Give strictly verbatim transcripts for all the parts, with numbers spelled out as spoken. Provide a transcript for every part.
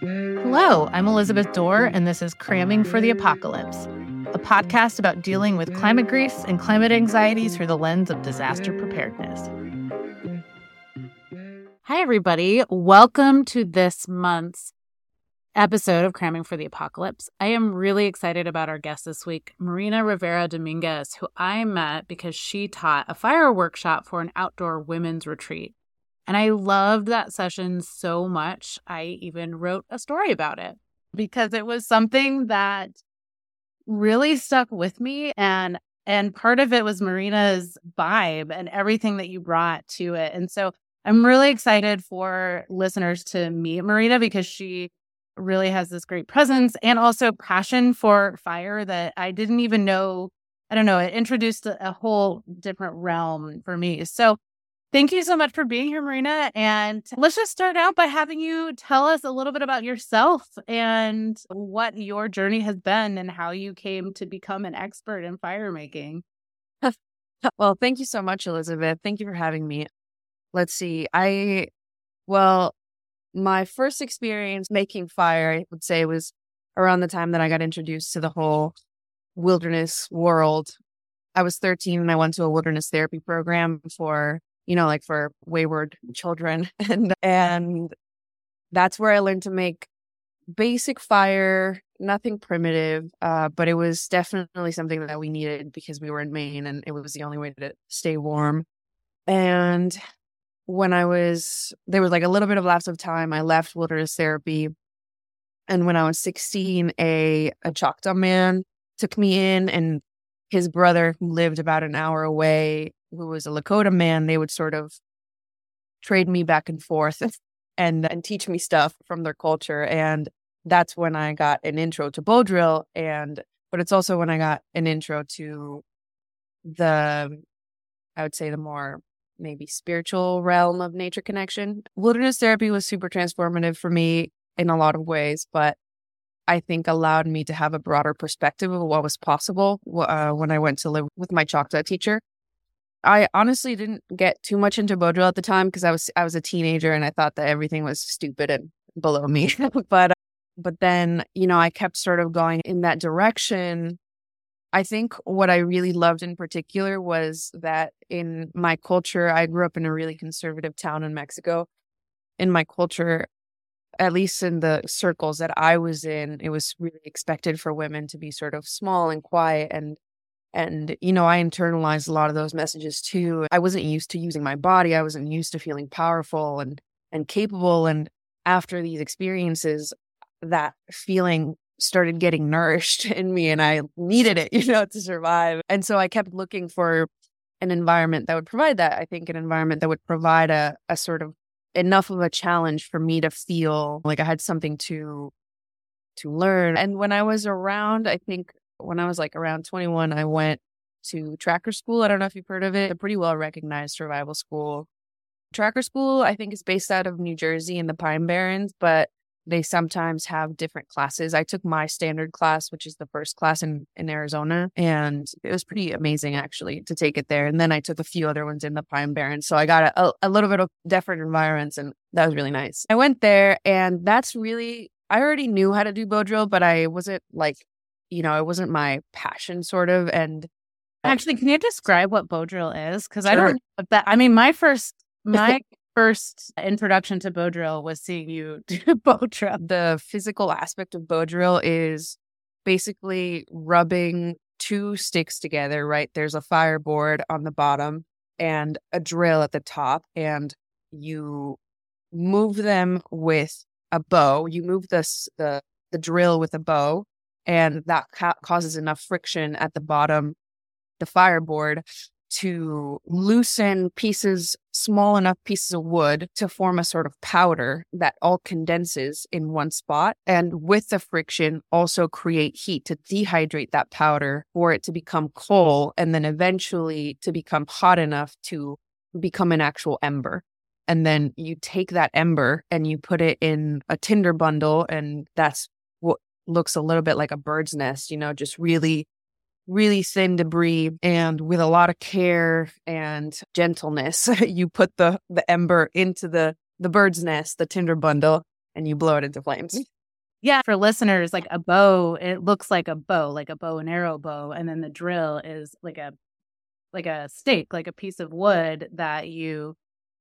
Hello, I'm Elizabeth Dore, and this is Cramming for the Apocalypse, a podcast about dealing with climate griefs and climate anxieties through the lens of disaster preparedness. Hi, everybody. Welcome to this month's episode of Cramming for the Apocalypse. I am really excited about our guest this week, Marina Rivera-Dominguez, who I met because she taught a fire workshop for an outdoor women's retreat. And I loved that session so much, I even wrote a story about it. Because it was something that really stuck with me. And and part of it was Marina's vibe and everything that you brought to it. And so I'm really excited for listeners to meet Marina because she really has this great presence and also passion for fire that I didn't even know. I don't know. It introduced a whole different realm for me. So thank you so much for being here, Marina. And let's just start out by having you tell us a little bit about yourself and what your journey has been and how you came to become an expert in firemaking. Well, thank you so much, Elizabeth. Thank you for having me. Let's see. I, well, my first experience making fire, I would say, was around the time that I got introduced to the whole wilderness world. I was thirteen and I went to a wilderness therapy program for, you know, like for wayward children. And, and that's where I learned to make basic fire, nothing primitive. Uh, but it was definitely something that we needed because we were in Maine and it was the only way to stay warm. And when I was, there was like a little bit of lapse of time, I left wilderness therapy. And when I was sixteen, a, a Choctaw man took me in, and his brother, who lived about an hour away, who was a Lakota man, they would sort of trade me back and forth and, and teach me stuff from their culture. And that's when I got an intro to bow drill. And, but it's also when I got an intro to the, I would say the more maybe spiritual realm of nature connection. Wilderness therapy was super transformative for me in a lot of ways, but I think allowed me to have a broader perspective of what was possible uh, when I went to live with my Choctaw teacher. I honestly didn't get too much into bow drill at the time because I was I was a teenager and I thought that everything was stupid and below me. but uh, but then, you know, I kept sort of going in that direction. I think what I really loved in particular was that in my culture, I grew up in a really conservative town in Mexico. In my culture, at least in the circles that I was in, it was really expected for women to be sort of small and quiet. And, and you know, I internalized a lot of those messages too. I wasn't used to using my body. I wasn't used to feeling powerful and, and capable. And after these experiences, that feeling started getting nourished in me, and I needed it, you know, to survive. And so I kept looking for an environment that would provide that. I think an environment that would provide a, a sort of enough of a challenge for me to feel like I had something to to learn. And when I was around, I think when I was like around twenty-one, I went to Tracker School. I don't know if you've heard of it. A pretty well-recognized survival school. Tracker School, I think, is based out of New Jersey in the Pine Barrens, but they sometimes have different classes. I took my standard class, which is the first class in, in Arizona. And it was pretty amazing, actually, to take it there. And then I took a few other ones in the Pine Barrens. So I got a, a little bit of different environments. And that was really nice. I went there, and that's really, I already knew how to do bow drill, but I wasn't like, you know, it wasn't my passion, sort of. And actually, can you describe what bow drill is? Because sure. I don't know that. I mean, my first, my. First introduction to bow drill was seeing you do bow drill. The physical aspect of bow drill is basically rubbing two sticks together, right? There's a fire board on the bottom and a drill at the top, and you move them with a bow. You move the the, the drill with a bow, and that ca- causes enough friction at the bottom, the fire board, to loosen pieces, small enough pieces of wood to form a sort of powder that all condenses in one spot. And with the friction, also create heat to dehydrate that powder for it to become coal and then eventually to become hot enough to become an actual ember. And then you take that ember and you put it in a tinder bundle, and that's what looks a little bit like a bird's nest, you know, just really really thin debris. And with a lot of care and gentleness, you put the, the ember into the the bird's nest, the tinder bundle, and you blow it into flames. Yeah, for listeners, like a bow, it looks like a bow, like a bow and arrow bow. And then the drill is like a like a stake, like a piece of wood that you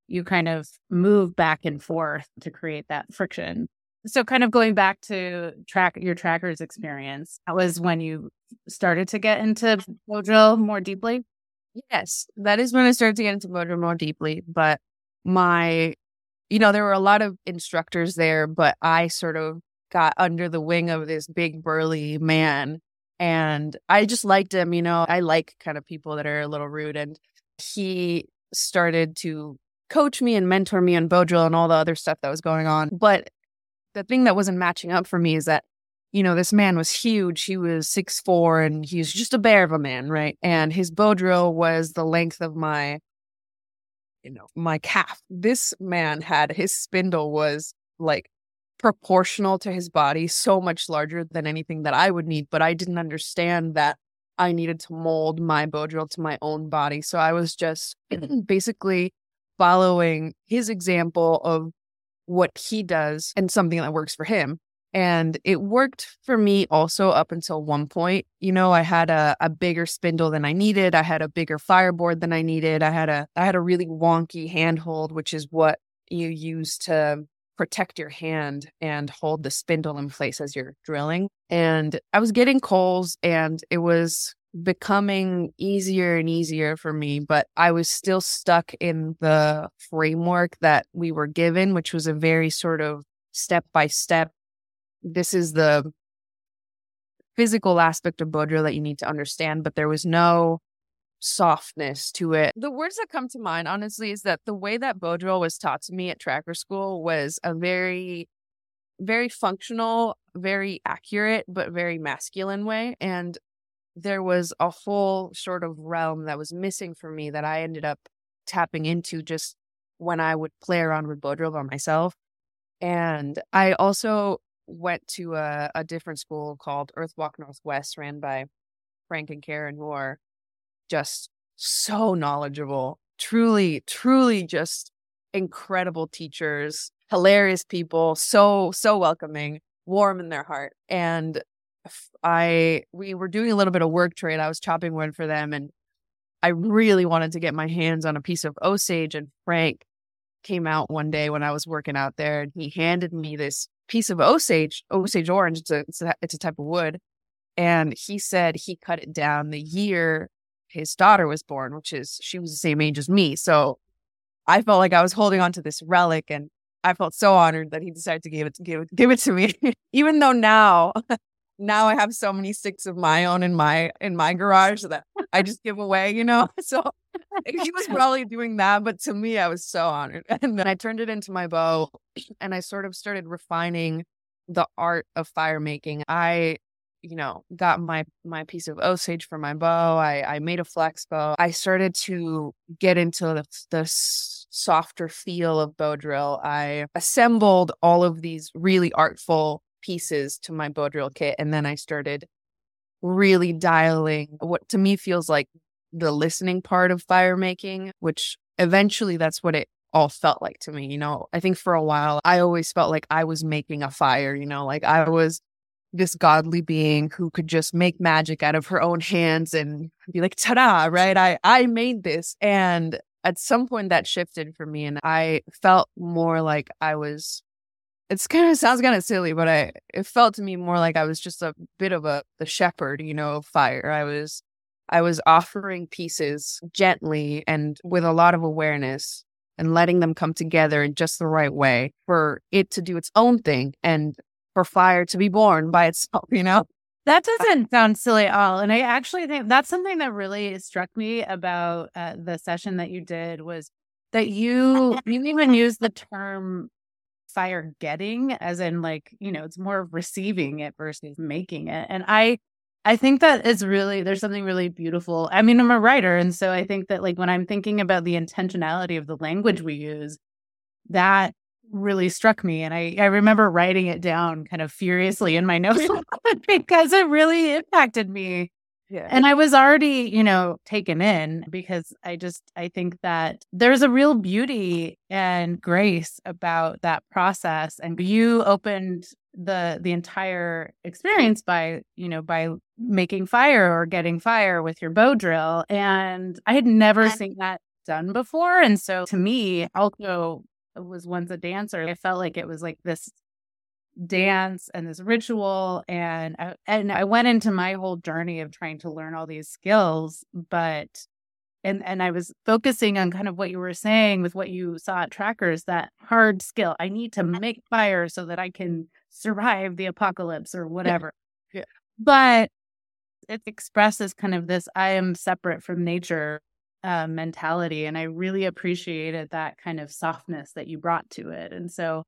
you kind of move back and forth to create that friction. So kind of going back to track your tracker's experience, that was when you started to get into bow drill more deeply? Yes, that is when I started to get into bow drill more deeply. But my, you know, there were a lot of instructors there, but I sort of got under the wing of this big burly man. And I just liked him, you know, I like kind of people that are a little rude. And he started to coach me and mentor me on bow drill and all the other stuff that was going on. But the thing that wasn't matching up for me is that, you know, this man was huge. He was six foot four and he was just a bear of a man, right? And his bow drill was the length of my, you know, my calf. This man had, his spindle was like proportional to his body, so much larger than anything that I would need. But I didn't understand that I needed to mold my bow drill to my own body. So I was just basically following his example of what he does and something that works for him. And it worked for me also up until one point. You know, I had a, a bigger spindle than I needed. I had a bigger fireboard than I needed. I had a I had a really wonky handhold, which is what you use to protect your hand and hold the spindle in place as you're drilling. And I was getting calls and it was becoming easier and easier for me, but I was still stuck in the framework that we were given, which was a very sort of step-by-step, this is the physical aspect of bow drill that you need to understand, but there was no softness to it. The words that come to mind, honestly, is that the way that bow drill was taught to me at Tracker School was a very, very functional, very accurate, but very masculine way. And there was a whole sort of realm that was missing for me that I ended up tapping into just when I would play around with bow drill by myself. And I also went to a, a different school called Earthwalk Northwest, ran by Frank and Karen Moore. Just so knowledgeable, truly, truly just incredible teachers, hilarious people, so, so welcoming, warm in their heart. And I, we were doing a little bit of work trade. I was chopping wood for them and I really wanted to get my hands on a piece of Osage. And Frank came out one day when I was working out there and he handed me this piece of Osage, Osage orange. It's a, it's a, it's a type of wood. And he said he cut it down the year his daughter was born, which is, she was the same age as me. So I felt like I was holding on to this relic and I felt so honored that he decided to give it, give it, give it to me. Even though now, now I have so many sticks of my own in my, in my garage that I just give away, you know? So he was probably doing that, but to me, I was so honored. And then I turned it into my bow and I sort of started refining the art of fire making. I you know, got my, my piece of Osage for my bow. I, I made a flex bow. I started to get into the, the softer feel of bow drill. I assembled all of these really artful pieces to my bow drill kit. And then I started really dialing what to me feels like the listening part of fire making, which eventually that's what it all felt like to me. You know, I think for a while, I always felt like I was making a fire, you know, like I was this godly being who could just make magic out of her own hands and be like, ta-da, right? I, I made this. And at some point that shifted for me and I felt more like I was, it's kind of sounds kind of silly, but I, it felt to me more like I was just a bit of a, the shepherd, you know, of fire. I was, I was offering pieces gently and with a lot of awareness and letting them come together in just the right way for it to do its own thing. And for fire to be born by itself, you know? That doesn't sound silly at all. And I actually think that's something that really struck me about uh, the session that you did was that you you even used the term fire getting as in like, you know, it's more of receiving it versus making it. And I I think that is really, there's something really beautiful. I mean, I'm a writer. And so I think that like when I'm thinking about the intentionality of the language we use, that really struck me. And I, I remember writing it down kind of furiously in my notes because it really impacted me Yeah. And I was already, you know, taken in because I just, I think that there's a real beauty and grace about that process. And you opened the the entire experience by, you know, by making fire or getting fire with your bow drill. And I had never and- seen that done before. And so to me, also was once a dancer, I felt like it was like this dance and this ritual, and I, and I went into my whole journey of trying to learn all these skills, but and and I was focusing on kind of what you were saying with what you saw at Trackers, that hard skill. I need to make fire so that I can survive the apocalypse or whatever. Yeah. But it expresses kind of this I am separate from nature uh, mentality, and I really appreciated that kind of softness that you brought to it. And so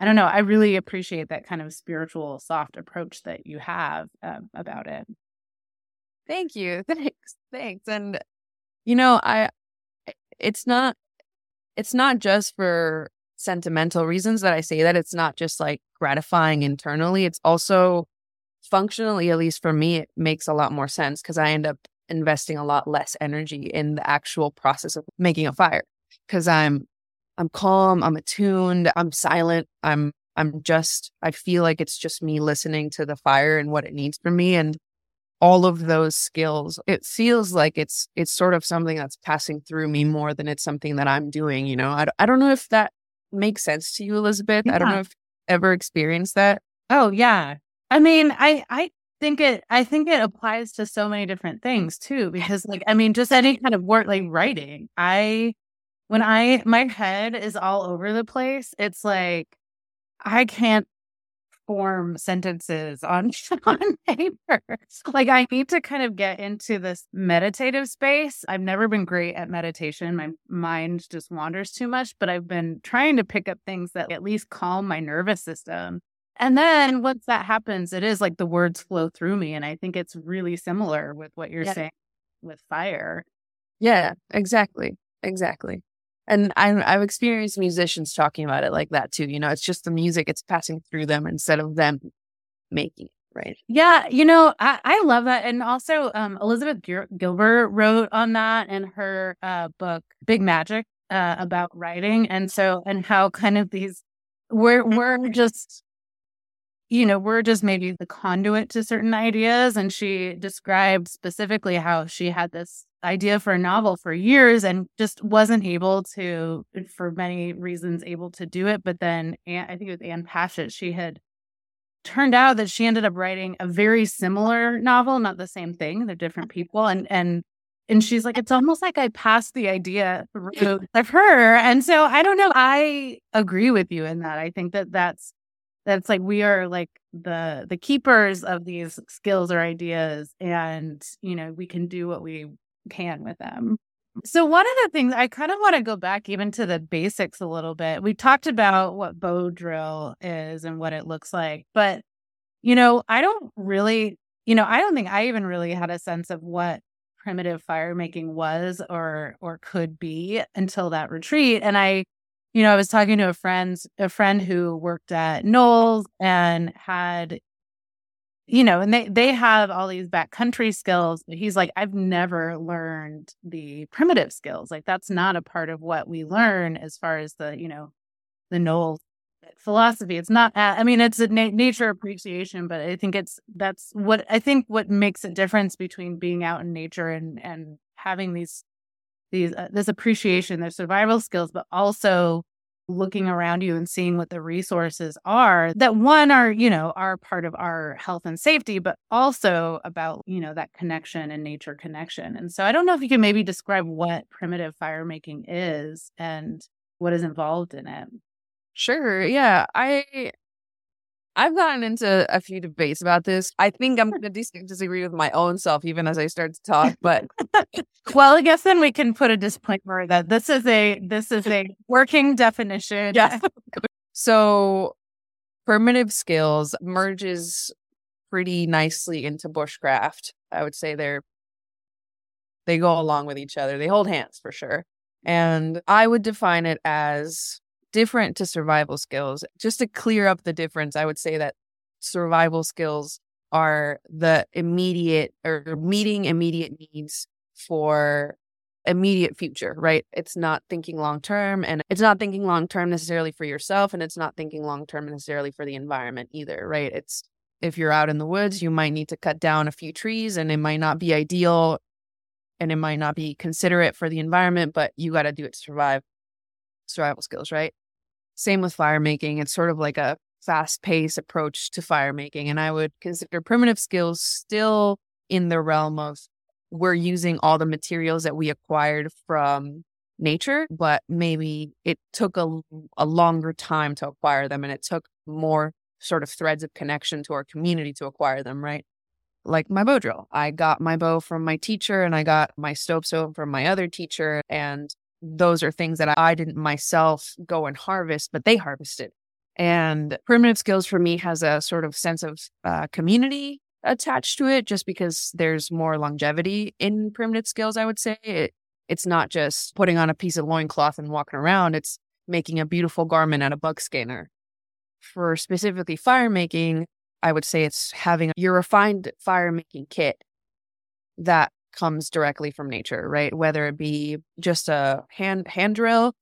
I don't know. I really appreciate that kind of spiritual, soft approach that you have um, about it. Thank you. Thanks. Thanks. And, you know, I, it's not, it's not just for sentimental reasons that I say that. It's not just like gratifying internally. It's also functionally, at least for me, it makes a lot more sense because I end up investing a lot less energy in the actual process of making a fire because I'm I'm calm, I'm attuned, I'm silent, I'm I'm just, I feel like it's just me listening to the fire and what it needs from me and all of those skills. It feels like it's it's sort of something that's passing through me more than it's something that I'm doing, you know? I, I don't know if that makes sense to you, Elizabeth. Yeah. I don't know if you've ever experienced that. Oh, yeah. I mean, I, I think it I think it applies to so many different things too, because like, I mean, just any kind of work, like writing, I... When I, my head is all over the place, it's like, I can't form sentences on, on paper. Like I need to kind of get into this meditative space. I've never been great at meditation. My mind just wanders too much, but I've been trying to pick up things that at least calm my nervous system. And then once that happens, it is like the words flow through me. And I think it's really similar with what you're yeah. saying with fire. Yeah, exactly. Exactly. And I, I've experienced musicians talking about it like that, too. You know, it's just the music. It's passing through them instead of them making it. Right. Yeah. You know, I, I love that. And also um, Elizabeth Gil- Gilbert wrote on that in her uh, book, Big Magic, uh, about writing. And so and how kind of these we're we're just, you know, we're just maybe the conduit to certain ideas. And she described specifically how she had this idea for a novel for years and just wasn't able to, for many reasons, able to do it. But then Anne, I think it was Anne Patchett, she had turned out that she ended up writing a very similar novel, not the same thing. They're different people. And and and she's like, it's almost like I passed the idea through of her. And so I don't know. I agree with you in that. I think that that's that's like we are like the the keepers of these skills or ideas, and you know we can do what we can with them. So one of the things I kind of want to go back even to the basics a little bit. We talked about what bow drill is and what it looks like, but you know, I don't really, you know, I don't think I even really had a sense of what primitive fire making was or or could be until that retreat. And I, you know, I was talking to a friend, a friend who worked at Knowles and had, you know, and they, they have all these backcountry skills. But he's like, I've never learned the primitive skills. Like, that's not a part of what we learn as far as the, you know, the Knowles philosophy. It's not, I mean, it's a na- nature appreciation, but I think it's, that's what, I think what makes a difference between being out in nature and, and having these, these, uh, this appreciation, their survival skills, but also looking around you and seeing what the resources are that one are, you know, are part of our health and safety, but also about, you know, that connection and nature connection. And so I don't know if you can maybe describe what primitive fire making is and what is involved in it. Sure. Yeah. I, I've gotten into a few debates about this. I think I'm going to dis- disagree with my own self, even as I start to talk. But well, I guess then we can put a disclaimer that this is a this is a working definition. Yeah. So, primitive skills merges pretty nicely into bushcraft. I would say they're they go along with each other. They hold hands for sure. And I would define it as different to survival skills. Just to clear up the difference, I would say that survival skills are the immediate or meeting immediate needs for immediate future, right? It's not thinking long term, and it's not thinking long term necessarily for yourself, and it's not thinking long term necessarily for the environment either, right? It's if you're out in the woods, you might need to cut down a few trees, and it might not be ideal and it might not be considerate for the environment, but you got to do it to survive. Survival skills, right? Same with fire making. It's sort of like a fast-paced approach to fire making, and I would consider primitive skills still in the realm of we're using all the materials that we acquired from nature, but maybe it took a, a longer time to acquire them, and it took more sort of threads of connection to our community to acquire them, right? Like my bow drill. I got my bow from my teacher, and I got my stove stove from my other teacher, and those are things that I didn't myself go and harvest, but they harvested. And primitive skills for me has a sort of sense of uh, community attached to it, just because there's more longevity in primitive skills, I would say. It, it's not just putting on a piece of loincloth and walking around. It's making a beautiful garment out of buckskin. For specifically fire making, I would say it's having your refined fire making kit that comes directly from nature, right? Whether it be just a hand hand drill,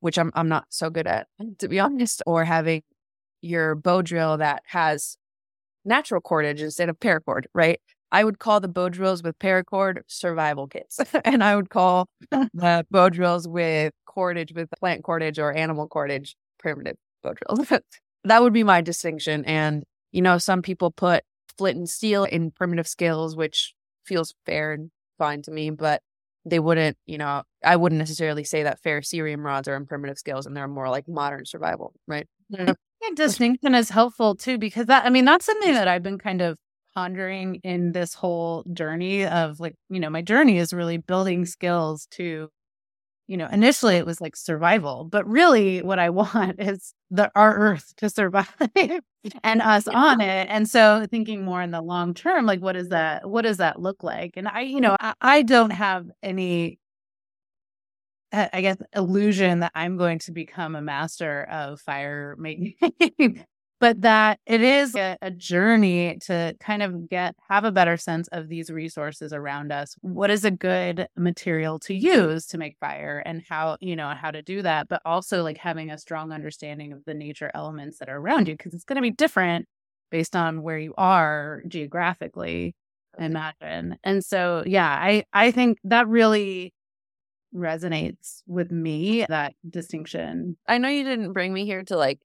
which I'm I'm not so good at, to be honest, or having your bow drill that has natural cordage instead of paracord, right? I would call the bow drills with paracord survival kits, and I would call the bow drills with cordage, with plant cordage or animal cordage, primitive bow drills. That would be my distinction. And you know, some people put flint and steel in primitive skills, which feels fair and fine to me, but they wouldn't, you know, I wouldn't necessarily say that ferrocerium rods are in primitive skills, and they're more like modern survival, right? I think distinction is helpful too, because that, I mean, that's something that I've been kind of pondering in this whole journey of like, you know, my journey is really building skills to, you know, initially it was like survival, but really what I want is the our earth to survive and us yeah. on it. And so thinking more in the long term, like, what is that? What does that look like? And I, you know, I, I don't have any, I guess, illusion that I'm going to become a master of fire making, but that it is a, a journey to kind of get, have a better sense of these resources around us. What is a good material to use to make fire, and how, you know, how to do that, but also like having a strong understanding of the nature elements that are around you, because it's going to be different based on where you are geographically, I imagine. And so, yeah, I, I think that really resonates with me, that distinction. I know you didn't bring me here to like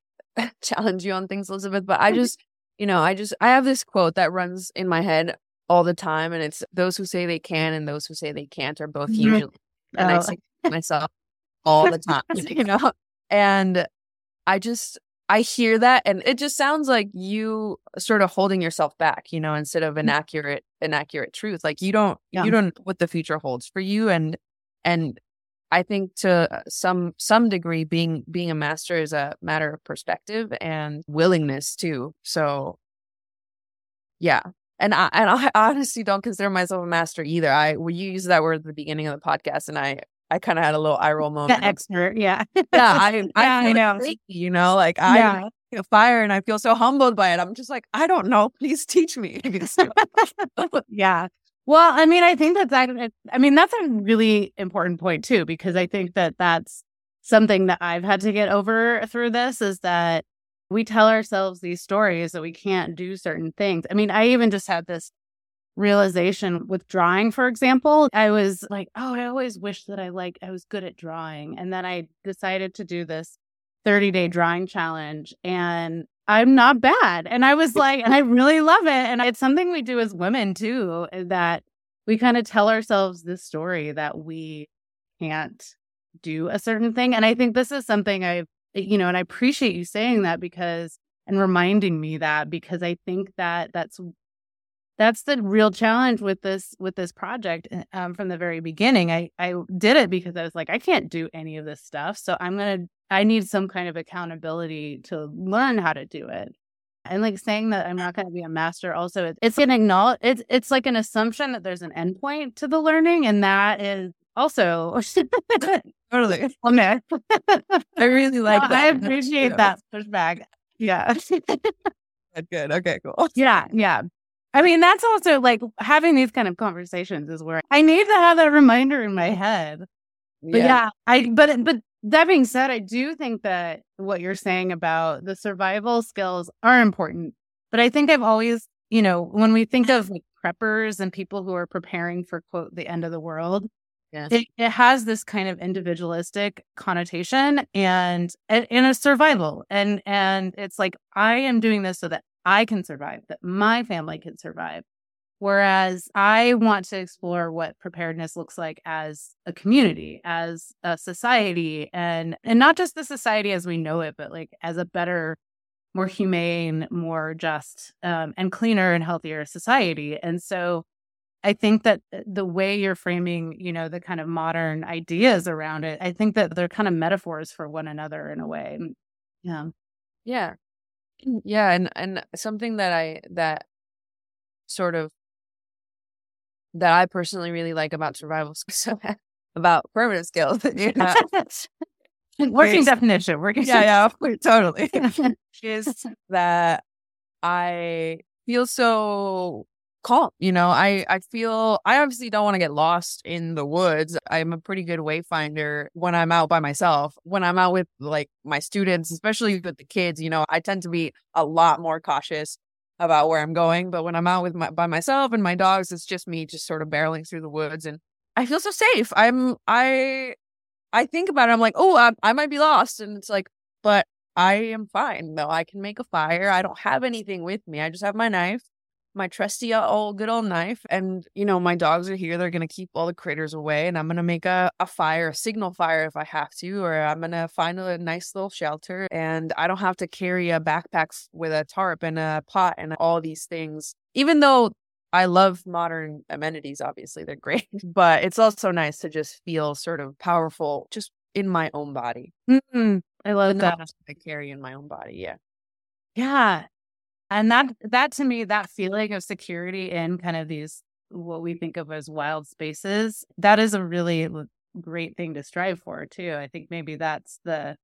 challenge you on things, Elizabeth, but I just, you know, I just, I have this quote that runs in my head all the time, and it's those who say they can and those who say they can't are both usually, and oh. I say to myself all the time, you know, and I just, I hear that, and it just sounds like you sort of holding yourself back, you know, instead of an accurate, an accurate truth. Like you don't, yeah. you don't know what the future holds for you, and and I think to some some degree, being being a master is a matter of perspective and willingness too. So, yeah, and I and I honestly don't consider myself a master either. I well, you used that word at the beginning of the podcast, and I, I kind of had a little eye roll moment. The expert, yeah, yeah. I yeah, I, I know, crazy, you know, like I yeah. feel fire, and I feel so humbled by it. I'm just like, I don't know. Please teach me. yeah. Well, I mean, I think that that, I mean, that's a really important point too, because I think that that's something that I've had to get over through this, is that we tell ourselves these stories that we can't do certain things. I mean, I even just had this realization with drawing, for example. I was like, oh, I always wish that I like, I was good at drawing. And then I decided to do this thirty day drawing challenge, and I'm not bad. And I was like, and I really love it. And it's something we do as women too, that we kind of tell ourselves this story that we can't do a certain thing. And I think this is something I've, you know, and I appreciate you saying that, because, and reminding me that, because I think that that's, that's the real challenge with this, with this project um, from the very beginning. I, I did it because I was like, I can't do any of this stuff. So I'm going to, I need some kind of accountability to learn how to do it. And like saying that I'm not going to be a master also, it's an acknowledge, it's it's like an assumption that there's an endpoint to the learning, and that is also totally. I really like well, that. I appreciate yeah. that pushback. Yeah. Good. Okay. Cool. Yeah. Yeah. I mean, that's also like having these kind of conversations is where I need to have that reminder in my head. But yeah. yeah, I but but that being said, I do think that what you're saying about the survival skills are important. But I think I've always, you know, when we think of like preppers and people who are preparing for, quote, the end of the world, yes. it, it has this kind of individualistic connotation and in a survival. And and it's like, I am doing this so that I can survive, that my family can survive. Whereas I want to explore what preparedness looks like as a community, as a society, and and not just the society as we know it, but like as a better, more humane, more just um, and cleaner and healthier society. And so I think that the way you're framing, you know, the kind of modern ideas around it, I think that they're kind of metaphors for one another in a way. Yeah. Yeah. Yeah. And, and something that I, that sort of, that I personally really like about survival skills, about permanent skills. You know? Working definition. Working yeah, definition. Yeah, totally. Is that I feel so calm. You know, I, I feel, I obviously don't want to get lost in the woods. I'm a pretty good wayfinder when I'm out by myself. When I'm out with like my students, especially with the kids, you know, I tend to be a lot more cautious about where I'm going. But when I'm out with my, by myself and my dogs, it's just me just sort of barreling through the woods. And I feel so safe. I'm, I, I think about it. I'm like, oh, I, I might be lost. And it's like, but I am fine though. I can make a fire. I don't have anything with me. I just have my knife, my trusty old good old knife. And, you know, my dogs are here. They're going to keep all the critters away. And I'm going to make a, a fire, a signal fire if I have to, or I'm going to find a nice little shelter. And I don't have to carry a backpack with a tarp and a pot and all these things. Even though I love modern amenities, obviously, they're great. But it's also nice to just feel sort of powerful just in my own body. Mm-hmm. I love and that. I carry in my own body. Yeah. Yeah. And that, that to me, that feeling of security in kind of these, what we think of as wild spaces, that is a really great thing to strive for too. I think maybe that's the,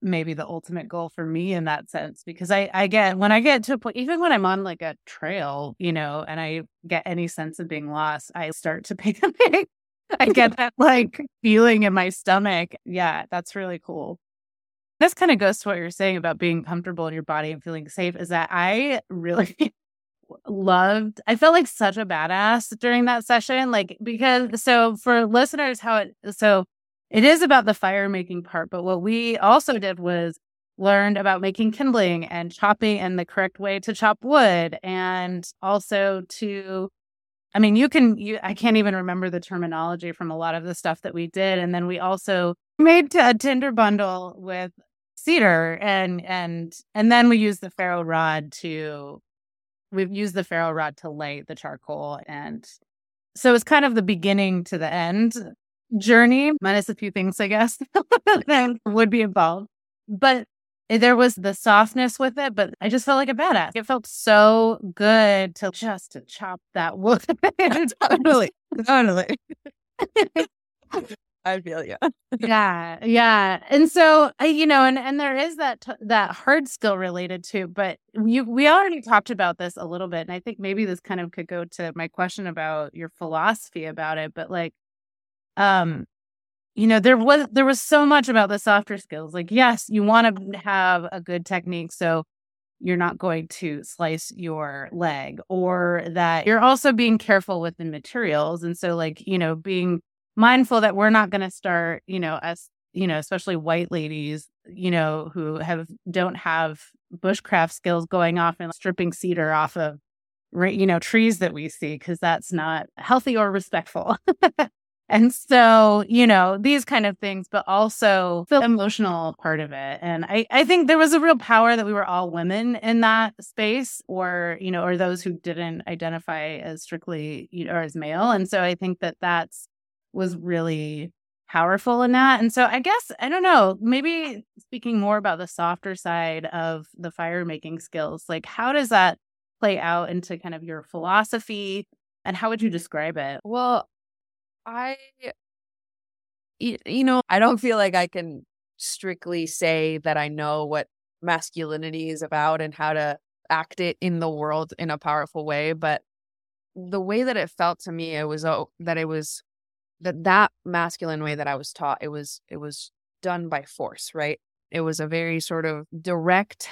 maybe the ultimate goal for me in that sense, because I, I get, when I get to a point, even when I'm on like a trail, you know, and I get any sense of being lost, I start to panic. Panic. I get that like feeling in my stomach. Yeah, that's really cool. This kind of goes to what you're saying about being comfortable in your body and feeling safe, is that I really loved, I felt like such a badass during that session. Like, because so for listeners, how it, so it is about the fire making part, but what we also did was learned about making kindling and chopping and the correct way to chop wood. And also to, I mean, you can, you, I can't even remember the terminology from a lot of the stuff that we did. And then we also made a tinder bundle with cedar, and and and then we used the ferro rod to we've used the ferro rod to light the charcoal. And so it's kind of the beginning to the end journey, minus a few things, I guess, that would be involved. But there was the softness with it, but I just felt like a badass. It felt so good to just to chop that wood. Totally, totally. I feel you. yeah, yeah. And so, you know, and, and there is that t- that hard skill related to, but you, we already talked about this a little bit. And I think maybe this kind of could go to my question about your philosophy about it. But like, um, you know, there was there was so much about the softer skills. Like, yes, you want to have a good technique. So you're not going to slice your leg, or that you're also being careful with the materials. And so like, you know, being mindful that we're not going to start, you know, us, you know, especially white ladies, you know, who have don't have bushcraft skills, going off and stripping cedar off of, you know, trees that we see, because that's not healthy or respectful. And so, you know, these kind of things, but also the emotional part of it. And I, I think there was a real power that we were all women in that space, or, you know, or those who didn't identify as strictly, you know, or as male. And so I think that that's was really powerful in that. And so I guess, I don't know, maybe speaking more about the softer side of the fire making skills, like how does that play out into kind of your philosophy, and how would you describe it? Well, I, you know, I don't feel like I can strictly say that I know what masculinity is about and how to act it in the world in a powerful way. But the way that it felt to me, it was oh, that it was that that masculine way that I was taught, it was it was done by force, right? It was a very sort of direct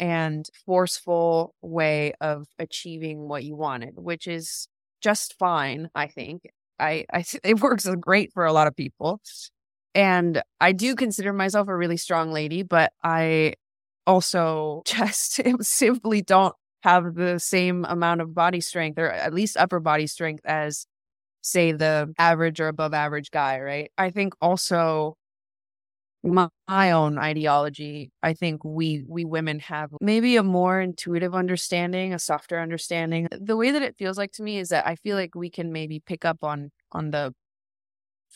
and forceful way of achieving what you wanted, which is just fine, I think. I, I it works great for a lot of people. And I do consider myself a really strong lady, but I also just simply don't have the same amount of body strength, or at least upper body strength, as, say, the average or above average guy, right? I think also my, my own ideology, I think we we women have maybe a more intuitive understanding, a softer understanding. The way that it feels like to me is that I feel like we can maybe pick up on on the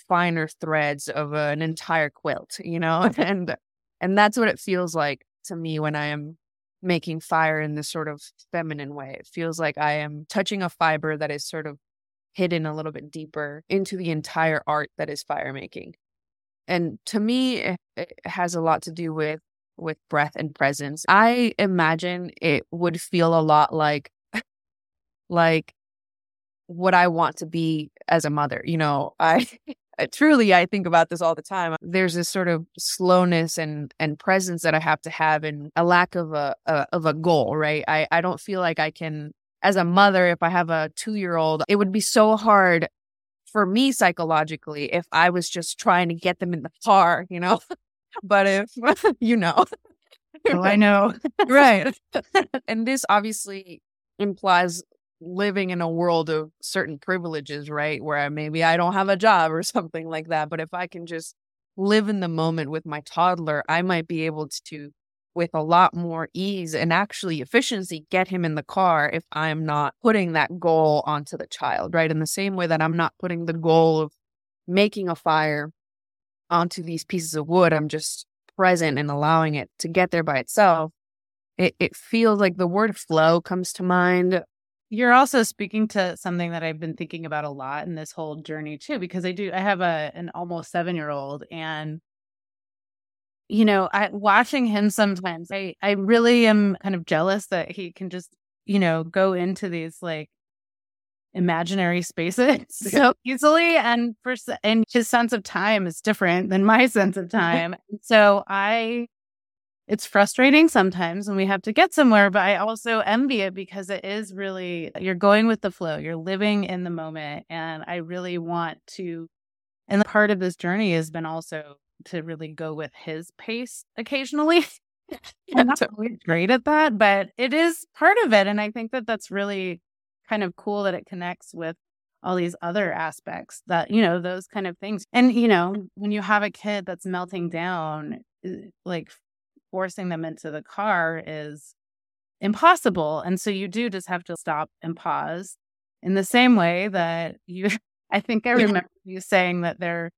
finer threads of an entire quilt, you know, and and that's what it feels like to me when I am making fire in this sort of feminine way. It feels like I am touching a fiber that is sort of hidden a little bit deeper into the entire art that is fire making. And to me, it has a lot to do with with breath and presence. I imagine it would feel a lot like like what I want to be as a mother. You know, I truly, I think about this all the time. There's this sort of slowness and, and presence that I have to have, and a lack of a, a of a goal, right? I, I don't feel like I can, as a mother, if I have a two-year-old, it would be so hard for me psychologically if I was just trying to get them in the car, you know? But if, you know. Oh, I know. Right. And this obviously implies living in a world of certain privileges, right? Where I, maybe I don't have a job or something like that. But if I can just live in the moment with my toddler, I might be able to, with a lot more ease and actually efficiency, get him in the car if I'm not putting that goal onto the child, right? In the same way that I'm not putting the goal of making a fire onto these pieces of wood, I'm just present and allowing it to get there by itself. It, it feels like the word flow comes to mind. You're also speaking to something that I've been thinking about a lot in this whole journey too, because I do, I have a an almost seven-year-old, and you know, I, watching him sometimes, I, I really am kind of jealous that he can just, you know, go into these like imaginary spaces so easily. And for, and his sense of time is different than my sense of time. So I, it's frustrating sometimes when we have to get somewhere, but I also envy it because it is really, you're going with the flow, you're living in the moment. And I really want to, and part of this journey has been also to really go with his pace occasionally. I'm not really great at that, but it is part of it. And I think that that's really kind of cool that it connects with all these other aspects that, you know, those kind of things. And, you know, when you have a kid that's melting down, like forcing them into the car is impossible. And so you do just have to stop and pause in the same way that you, I think I remember you saying that they're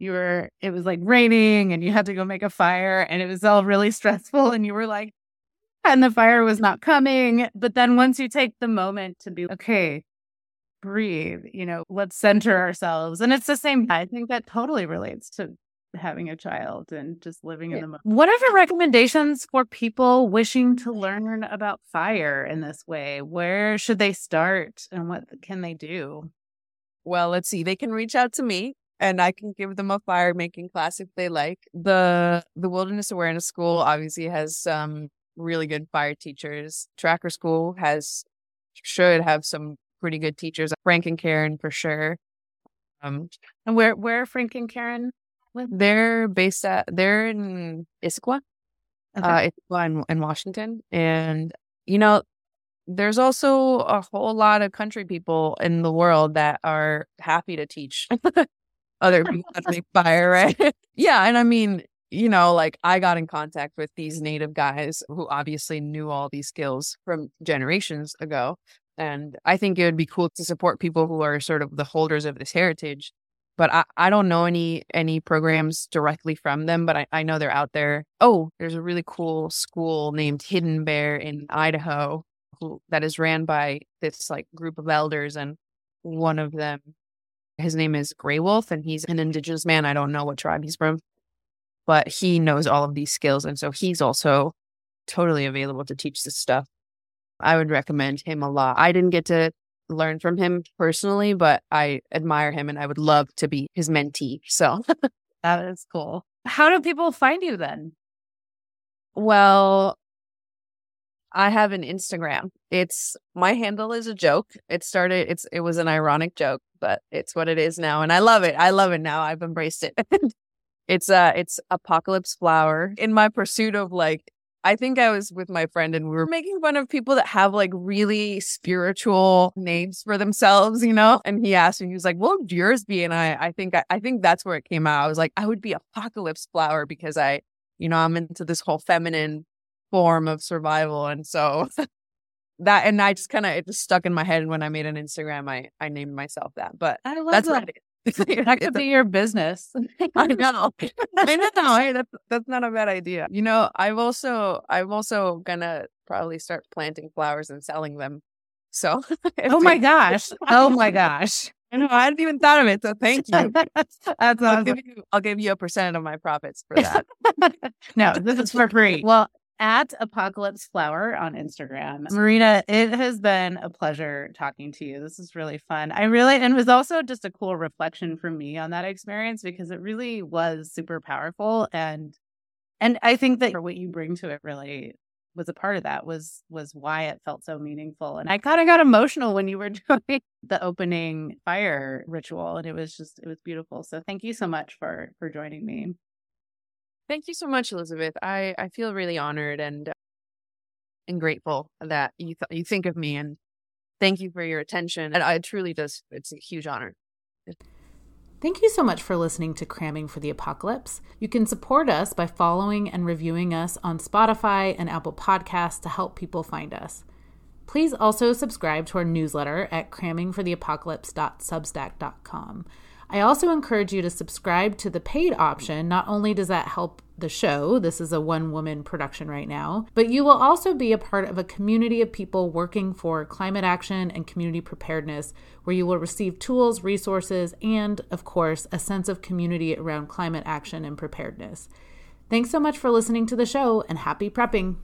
You were, it was like raining and you had to go make a fire and it was all really stressful and you were like, and the fire was not coming. But then once you take the moment to be, like, okay, breathe, you know, let's center ourselves. And it's the same. I think that totally relates to having a child and just living yeah. in the moment. What are your recommendations for people wishing to learn about fire in this way? Where should they start and what can they do? Well, let's see. They can reach out to me. And I can give them a fire making class if they like. The The Wilderness Awareness School obviously has some really good fire teachers. Tracker School has should have some pretty good teachers. Frank and Karen for sure. Um, and where where are Frank and Karen? They're based at they're in Issaquah, okay. uh, Issaquah in, in Washington. And you know, there's also a whole lot of country people in the world that are happy to teach. Other people that make fire, right? Yeah. And I mean, you know, like I got in contact with these native guys who obviously knew all these skills from generations ago. And I think it would be cool to support people who are sort of the holders of this heritage. But I, I don't know any any programs directly from them, but I, I know they're out there. Oh, there's a really cool school named Hidden Bear in Idaho who, that is ran by this like group of elders. And one of them, his name is Grey Wolf, and he's an indigenous man. I don't know what tribe he's from, but he knows all of these skills. And so he's also totally available to teach this stuff. I would recommend him a lot. I didn't get to learn from him personally, but I admire him and I would love to be his mentee. So that is cool. How do people find you then? Well, I have an Instagram. It's my handle is a joke. It started, it's, it was an ironic joke, but it's what it is now. And I love it. I love it now. I've embraced it. It's uh, it's Apocalypse Flower. In my pursuit of like, I think I was with my friend and we were making fun of people that have like really spiritual names for themselves, you know? And he asked me, he was like, what would yours be? And I, I think, I, I think that's where it came out. I was like, I would be Apocalypse Flower because I, you know, I'm into this whole feminine form of survival. And so that, and I just kind of, it just stuck in my head. And when I made an Instagram, I, I named myself that, but I love that's that. What it is. That could be your business. I know. I know. Hey, that's that's not a bad idea. You know, I've also I'm also gonna probably start planting flowers and selling them. So oh my gosh. Oh my gosh. I know, I hadn't even thought of it. So thank you. that's that's I'll, give you, I'll give you a percent of my profits for that. No, this is for free. Well, at Apocalypse Flower on Instagram. Marina, it has been a pleasure talking to you. This is really fun. I really, and it was also just a cool reflection for me on that experience because it really was super powerful. And, and I think that what you bring to it really was a part of that was, was why it felt so meaningful. And I kind of got emotional when you were doing the opening fire ritual and it was just, it was beautiful. So thank you so much for, for joining me. Thank you so much, Elizabeth. I, I feel really honored and uh, and grateful that you th- you think of me, and thank you for your attention. And it truly does. It's a huge honor. Thank you so much for listening to Cramming for the Apocalypse. You can support us by following and reviewing us on Spotify and Apple Podcasts to help people find us. Please also subscribe to our newsletter at cramming for the apocalypse dot substack dot com. I also encourage you to subscribe to the paid option. Not only does that help the show, this is a one-woman production right now, but you will also be a part of a community of people working for climate action and community preparedness, where you will receive tools, resources, and, of course, a sense of community around climate action and preparedness. Thanks so much for listening to the show, and happy prepping!